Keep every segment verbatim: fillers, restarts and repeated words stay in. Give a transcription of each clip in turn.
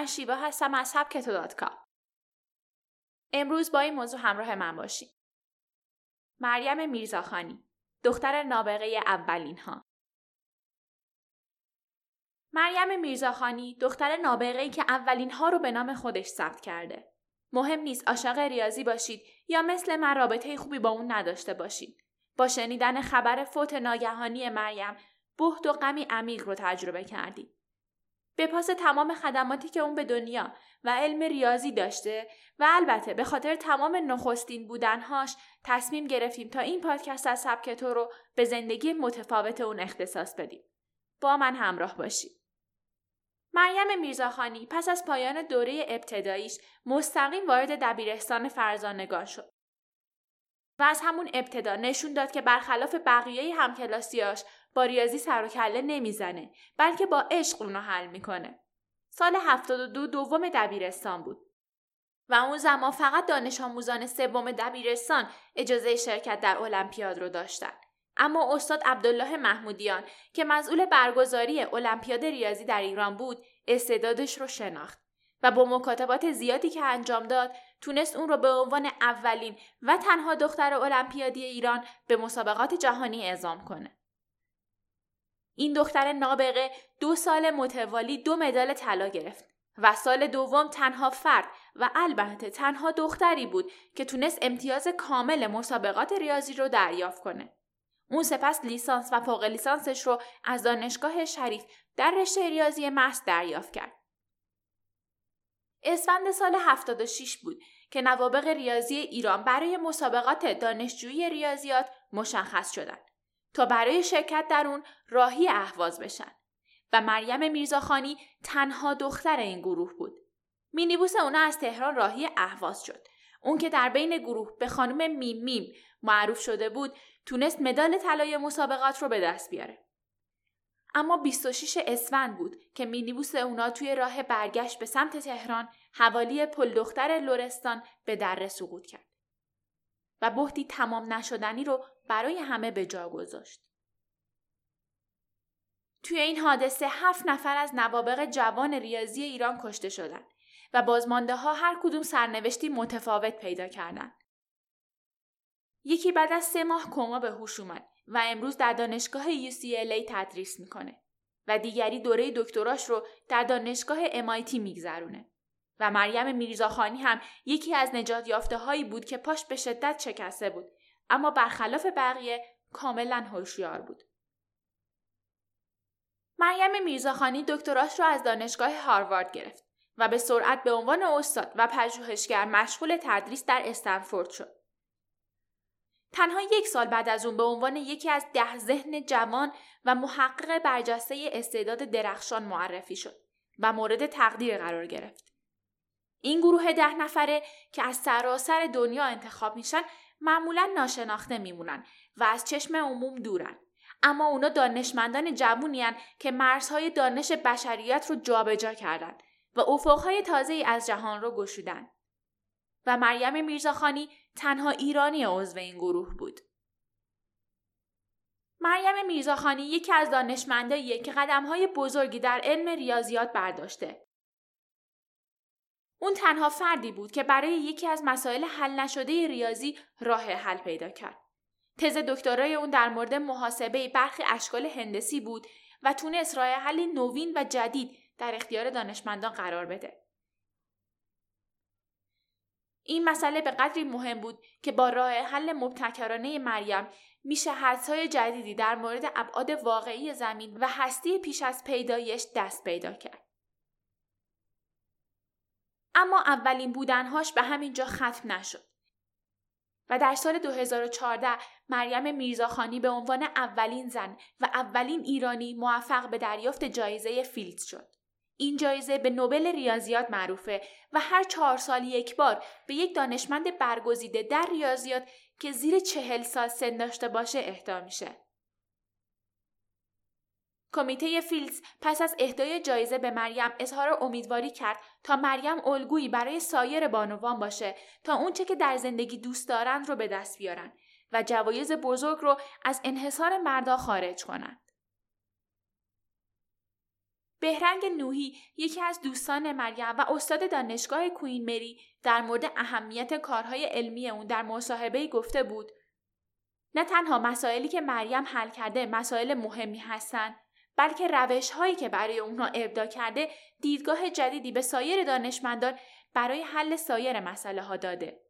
من شیبا هستم از سبکتو دات کام. امروز با این موضوع همراه من باشید. مریم میرزاخانی، دختر نابغه اولین ها. مریم میرزاخانی دختر نابغه‌ای که اولین ها رو به نام خودش ثبت کرده. مهم نیست عاشق ریاضی باشید یا مثل من رابطه خوبی با اون نداشته باشید. با شنیدن خبر فوت ناگهانی مریم، بهت و غمی عمیق رو تجربه کردید. به پاس تمام خدماتی که اون به دنیا و علم ریاضی داشته و البته به خاطر تمام نخستین بودنهاش تصمیم گرفتیم تا این پادکست از سبکتو رو به زندگی متفاوت اون اختصاص بدیم. با من همراه باشید. مریم میرزاخانی پس از پایان دوره ابتداییش مستقیم وارد دبیرستان فرزانگان شد و از همون ابتدا نشون داد که برخلاف بقیه همکلاسیاش با ریاضی سر و کله نمیزنه، بلکه با عشق اونو حل میکنه. سال هفتاد و دو دوم دبیرستان بود و اون زمان فقط دانش آموزان سوم دبیرستان اجازه شرکت در المپیاد رو داشتن. اما استاد عبدالله محمودیان که مسئول برگزاری المپیاد ریاضی در ایران بود، استعدادش رو شناخت و با مکاتبات زیادی که انجام داد، تونست اون رو به عنوان اولین و تنها دختر المپیادی ایران به مسابقات جهانی اعزام کنه. این دختر نابغه دو سال متوالی دو مدال طلا گرفت و سال دوم تنها فرد و البته تنها دختری بود که تونست امتیاز کامل مسابقات ریاضی رو دریافت کنه. اون سپس لیسانس و فوق لیسانسش رو از دانشگاه شریف در رشته ریاضی محض دریافت کرد. اسفند سال هفتاد و شش بود که نوابغ ریاضی ایران برای مسابقات دانشجویی ریاضیات مشخص شدند تا برای شرکت در اون راهی اهواز بشن و مریم میرزاخانی تنها دختر این گروه بود. مینیبوس اونا از تهران راهی اهواز شد. اون که در بین گروه به خانم میم میم معروف شده بود، تونست مدال طلای مسابقات رو به دست بیاره. اما بیست و شش اسفند بود که مینیبوس اونا توی راه برگشت به سمت تهران حوالی پل دختر لرستان به دره سقوط کرد و بهتی تمام نشدنی رو برای همه به جا گذاشت. توی این حادثه هفت نفر از نوابغ جوان ریاضی ایران کشته شدند و بازمانده ها هر کدوم سرنوشتی متفاوت پیدا کردند. یکی بعد از سه ماه کما به هوش اومد و امروز در دانشگاه یو سی ال ای تدریس میکنه و دیگری دوره دکتراش رو در دانشگاه ام آی تی میگذرونه و مریم میرزاخانی هم یکی از نجات یافته هایی بود که پاش به شدت شکسته بود، اما برخلاف بقیه کاملا هوشیار بود. مریم میرزاخانی دکتراش رو از دانشگاه هاروارد گرفت و به سرعت به عنوان استاد و پژوهشگر مشغول تدریس در استنفورد شد. تنها یک سال بعد از اون به عنوان یکی از ده ذهن جوان و محقق برجسته استعداد درخشان معرفی شد و مورد تقدیر قرار گرفت. این گروه ده نفره که از سراسر دنیا انتخاب میشن معمولا ناشناخته میمونن و از چشم عموم دورن، اما اونا دانشمندان جوونی هن که مرزهای دانش بشریت رو جابجا کردن و افقهای تازه‌ای از جهان رو گشودن و مریم میرزاخانی تنها ایرانی عضو این گروه بود. مریم میرزاخانی یکی از دانشمنداییه که قدم‌های بزرگی در علم ریاضیات برداشته. اون تنها فردی بود که برای یکی از مسائل حل نشده ریاضی راه حل پیدا کرد. تز دکترای اون در مورد محاسبه برخی اشکال هندسی بود و تونست راه حل نوین و جدید در اختیار دانشمندان قرار بده. این مسئله به قدری مهم بود که با راه حل مبتکرانه مریم میشه حدس‌های جدیدی در مورد ابعاد واقعی زمین و هستی پیش از پیدایش دست پیدا کرد. اما اولین بودنهاش به همین جا ختم نشد و در سال دو هزار و چهارده مریم میرزاخانی به عنوان اولین زن و اولین ایرانی موفق به دریافت جایزه فیلد شد. این جایزه به نوبل ریاضیات معروفه و هر چهار سال یک بار به یک دانشمند برگزیده در ریاضیات که زیر چهل سال سن داشته باشه اهدا میشه. کمیته فیلدز پس از اهدای جایزه به مریم اظهار امیدواری کرد تا مریم الگویی برای سایر بانوان باشه تا اونچه که در زندگی دوست دارند رو به دست بیارن و جوایز بزرگ رو از انحصار مردا خارج کنند. بهرنگ نوحی، یکی از دوستان مریم و استاد دانشگاه کوین مری، در مورد اهمیت کارهای علمی اون در مصاحبه‌ای گفته بود: نه تنها مسائلی که مریم حل کرده مسائل مهمی هستند، بلکه روش‌هایی که برای اونها ابداع کرده دیدگاه جدیدی به سایر دانشمندان برای حل سایر مسائل‌ها داده.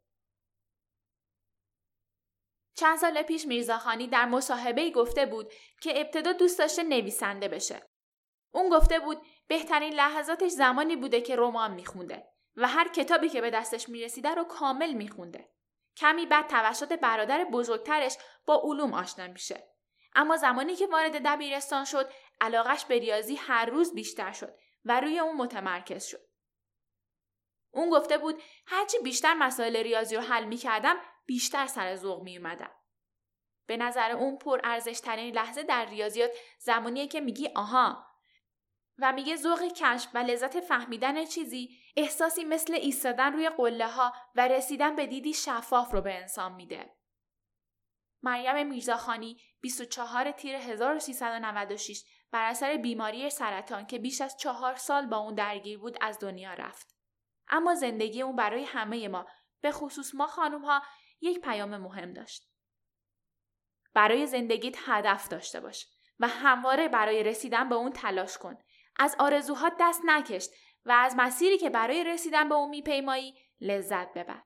چند سال پیش میرزاخانی در مصاحبه‌ای گفته بود که ابتدا دوست داشته نویسنده بشه. اون گفته بود بهترین لحظاتش زمانی بوده که رمان میخونده و هر کتابی که به دستش میرسیده رو کامل میخونده. کمی بعد توسط برادر بزرگترش با علوم آشنا میشه. اما زمانی که وارد دبیرستان شد، علاقش به ریاضی هر روز بیشتر شد و روی اون متمرکز شد. اون گفته بود هرچی بیشتر مسائل ریاضی رو حل میکردم، بیشتر سر ذوق میومدم. به نظر اون پر ارزش ترین لحظه در ریاضیات زمانیه که میگی آها، و میگه ذوق کشف و لذت فهمیدن چیزی احساسی مثل ایستادن روی قله ها و رسیدن به دیدی شفاف رو به انسان میده. مریم میرزاخانی بیست و چهارم تیر هزار و سیصد و نود و شش بر اثر بیماری سرطان که بیش از چهار سال با اون درگیر بود از دنیا رفت. اما زندگی اون برای همه ما، به خصوص ما خانم ها، یک پیام مهم داشت. برای زندگیت هدف داشته باش و همواره برای رسیدن به اون تلاش کن. از آرزوها دست نکش و از مسیری که برای رسیدن به اون میپیمایی لذت ببر.